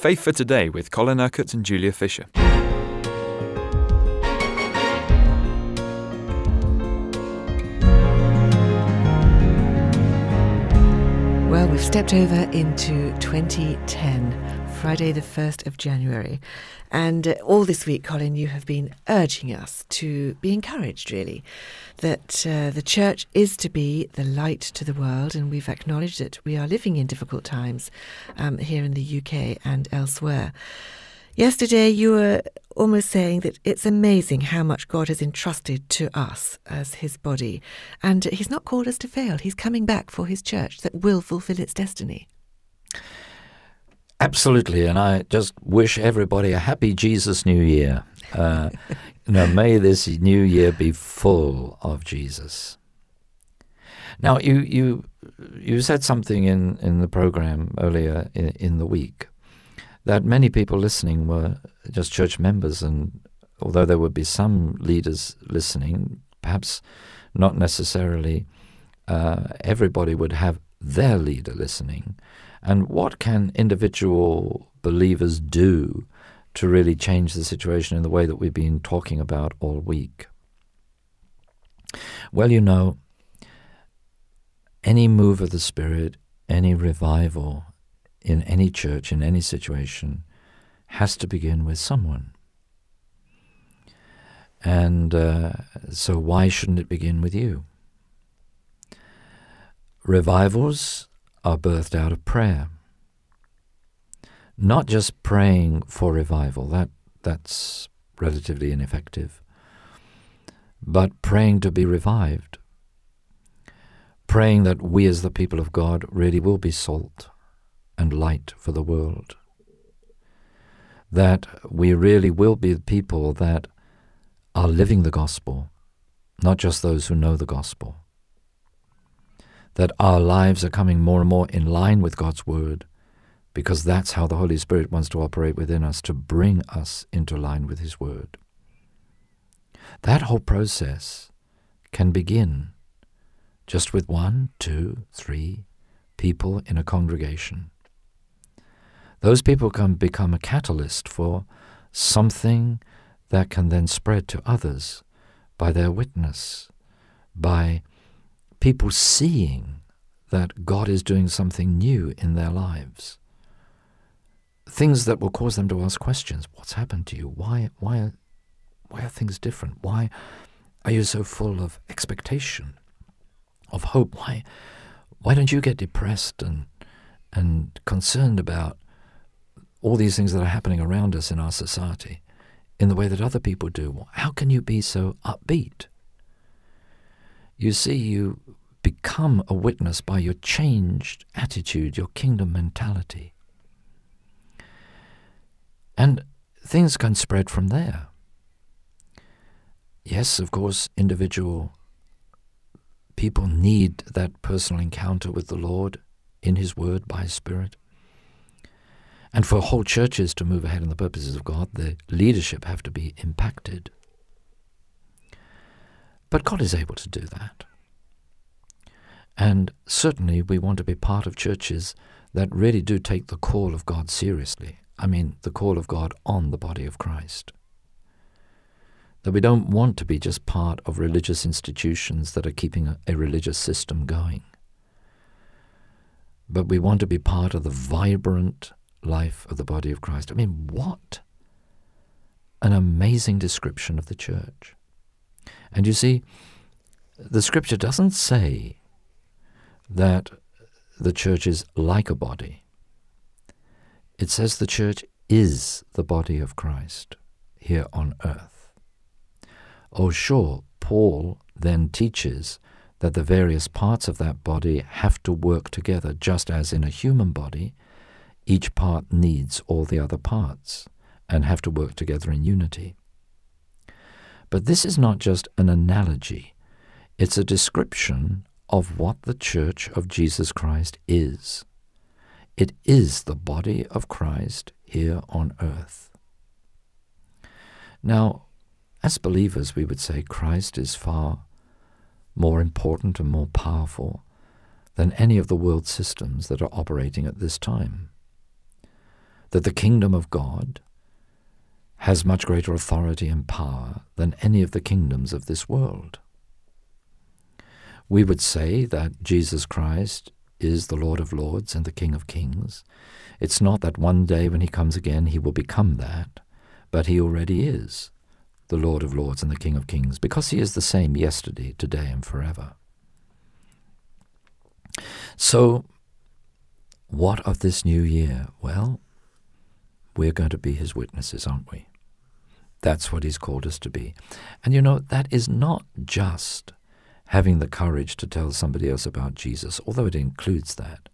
Faith for Today with Colin Urquhart and Julia Fisher. Well, we've stepped over into 2010, Friday the 1st of January. And all this week, Colin, you have been urging us to be encouraged, really, that the church is to be the light to the world. And we've acknowledged that we are living in difficult times here in the UK and elsewhere. Yesterday, you were almost saying that it's amazing how much God has entrusted to us as his body. And he's not called us to fail. He's coming back for his church that will fulfill its destiny. Absolutely. And I just wish everybody a happy Jesus New Year. May this new year be full of Jesus. Now, you said something in the program earlier in the week that many people listening were just church members, and although there would be some leaders listening, perhaps not necessarily everybody would have their leader listening. And what can individual believers do to really change the situation in the way that we've been talking about all week? Well, any move of the Spirit, any revival in any church, in any situation, has to begin with someone. And so why shouldn't it begin with you? Revivals are birthed out of prayer. Not just praying for revival, that's relatively ineffective, but praying to be revived. Praying that we as the people of God really will be salt and light for the world, that we really will be the people that are living the gospel, not just those who know the gospel, that our lives are coming more and more in line with God's word, because that's how the Holy Spirit wants to operate within us, to bring us into line with his word. That whole process can begin just with 1, 2, 3 people in a congregation. Those people can become a catalyst for something that can then spread to others by their witness, by people seeing that God is doing something new in their lives. Things that will cause them to ask questions. What's happened to you? Why are things different? Why are you so full of expectation, of hope? Why don't you get depressed and concerned about all these things that are happening around us in our society in the way that other people do? How can you be so upbeat? You see, you become a witness by your changed attitude, your kingdom mentality. And things can spread from there. Yes, of course, individual people need that personal encounter with the Lord in his word by his Spirit. And for whole churches to move ahead in the purposes of God, the leadership have to be impacted. But God is able to do that. And certainly we want to be part of churches that really do take the call of God seriously. I mean, the call of God on the body of Christ. That we don't want to be just part of religious institutions that are keeping a religious system going. But we want to be part of the vibrant life of the body of Christ. I mean, what an amazing description of the church. And you see, the scripture doesn't say that the church is like a body. It says the church is the body of Christ here on earth. Oh sure, Paul then teaches that the various parts of that body have to work together, just as in a human body, each part needs all the other parts and have to work together in unity. But this is not just an analogy. It's a description of what the Church of Jesus Christ is. It is the body of Christ here on earth. Now, as believers, we would say Christ is far more important and more powerful than any of the world systems that are operating at this time. that the kingdom of God has much greater authority and power than any of the kingdoms of this world. We would say that Jesus Christ is the Lord of Lords and the King of Kings. It's not that one day when he comes again he will become that, but he already is the Lord of Lords and the King of Kings, because he is the same yesterday, today, and forever. So, what of this new year? Well, we're going to be his witnesses, aren't we? That's what he's called us to be. And you know, that is not just having the courage to tell somebody else about Jesus, although it includes that,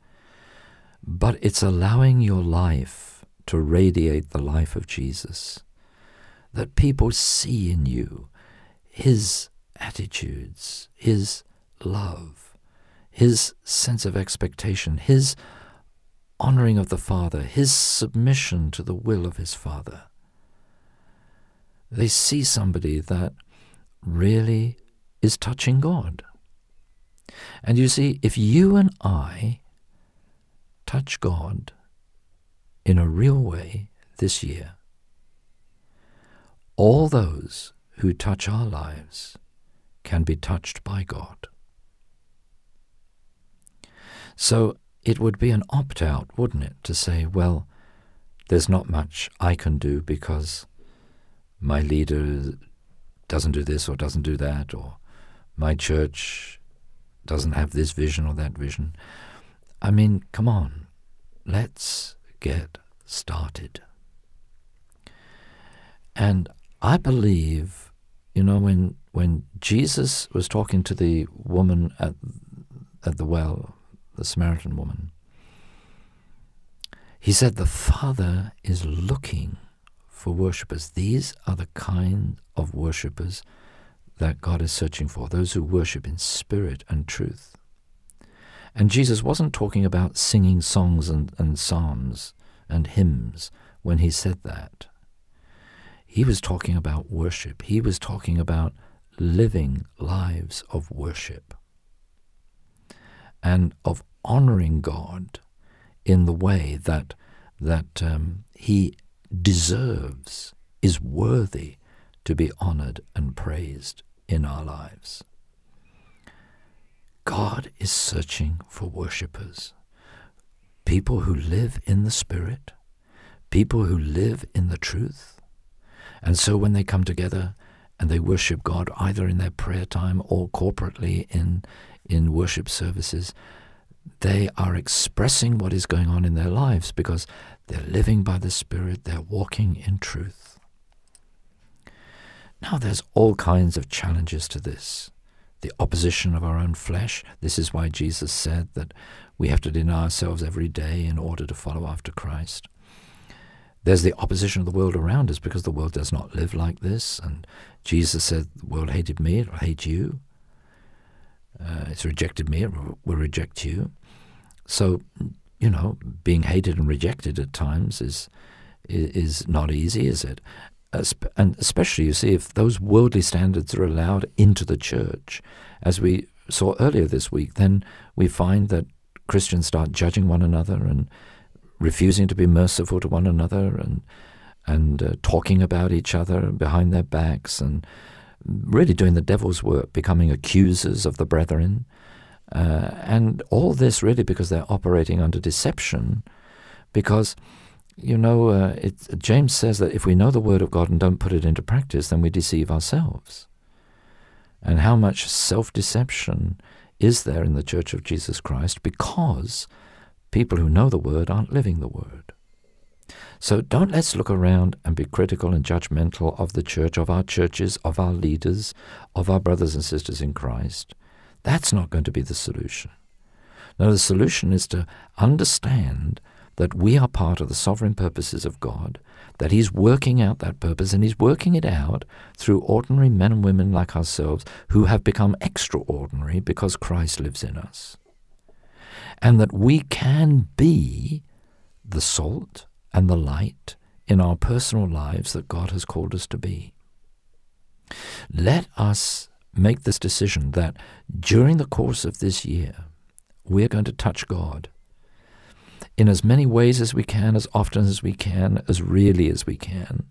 but it's allowing your life to radiate the life of Jesus, that people see in you his attitudes, his love, his sense of expectation, his honoring of the Father, his submission to the will of his Father. They see somebody that really is touching God. And you see, if you and I touch God in a real way this year, all those who touch our lives can be touched by God. So it would be an opt-out, wouldn't it, to say, well, there's not much I can do because my leader doesn't do this or doesn't do that, or my church doesn't have this vision or that vision. I mean, come on, let's get started. And I believe, you know, when Jesus was talking to the woman at the well, the Samaritan woman, he said the Father is looking for worshippers. These are the kind of worshippers that God is searching for, those who worship in spirit and truth. And Jesus wasn't talking about singing songs and psalms and hymns when he said that. He was talking about worship. He was talking about living lives of worship and of honoring God in the way that he deserves, is worthy to be honored and praised in our lives. God is searching for worshipers, people who live in the Spirit, people who live in the truth. And so when they come together and they worship God, either in their prayer time or corporately in worship services, they are expressing what is going on in their lives because they're living by the Spirit, they're walking in truth. Now, there's all kinds of challenges to this. The opposition of our own flesh. This is why Jesus said that we have to deny ourselves every day in order to follow after Christ. There's the opposition of the world around us because the world does not live like this. And Jesus said, the world hated me, it'll hate you. It's rejected me, it will reject you. So, you know, being hated and rejected at times is not easy, is it? And especially, you see, if those worldly standards are allowed into the church, as we saw earlier this week, then we find that Christians start judging one another and refusing to be merciful to one another and talking about each other behind their backs and really doing the devil's work, becoming accusers of the brethren. And all this really because they're operating under deception, because you know, James says that if we know the word of God and don't put it into practice, then we deceive ourselves. And how much self-deception is there in the Church of Jesus Christ because people who know the word aren't living the word. So let's look around and be critical and judgmental of the church, of our churches, of our leaders, of our brothers and sisters in Christ. That's not going to be the solution. No, the solution is to understand that we are part of the sovereign purposes of God, that he's working out that purpose, and he's working it out through ordinary men and women like ourselves who have become extraordinary because Christ lives in us. And that we can be the salt and the light in our personal lives that God has called us to be. Let us make this decision that during the course of this year, we're going to touch God in as many ways as we can, as often as we can, as really as we can,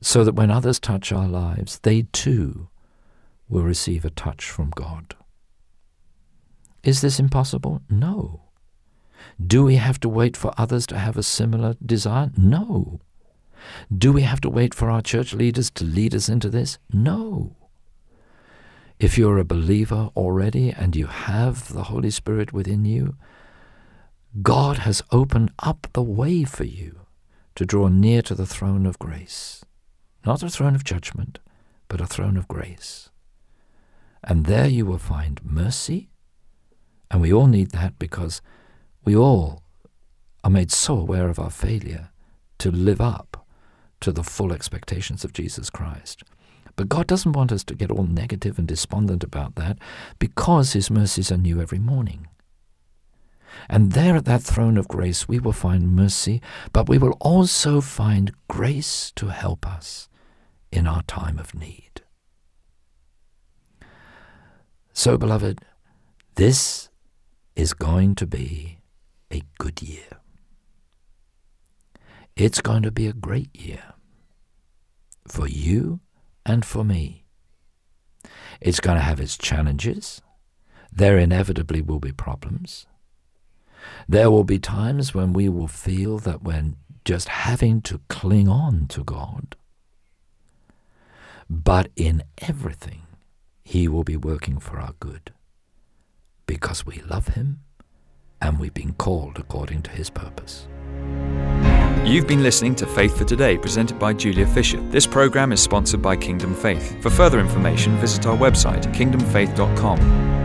so that when others touch our lives, they too will receive a touch from God. Is this impossible? No. Do we have to wait for others to have a similar desire? No. Do we have to wait for our church leaders to lead us into this? No. If you're a believer already and you have the Holy Spirit within you, God has opened up the way for you to draw near to the throne of grace. Not a throne of judgment, but a throne of grace. And there you will find mercy, and we all need that because we all are made so aware of our failure to live up to the full expectations of Jesus Christ. But God doesn't want us to get all negative and despondent about that because his mercies are new every morning. And there at that throne of grace we will find mercy, but we will also find grace to help us in our time of need. So, beloved, this is going to be a good year. It's going to be a great year for you and for me. It's going to have its challenges. There inevitably will be problems. There will be times when we will feel that we're just having to cling on to God. But in everything, he will be working for our good, because we love him and we've been called according to his purpose. You've been listening to Faith for Today, presented by Julia Fisher. This program is sponsored by Kingdom Faith. For further information, visit our website, kingdomfaith.com.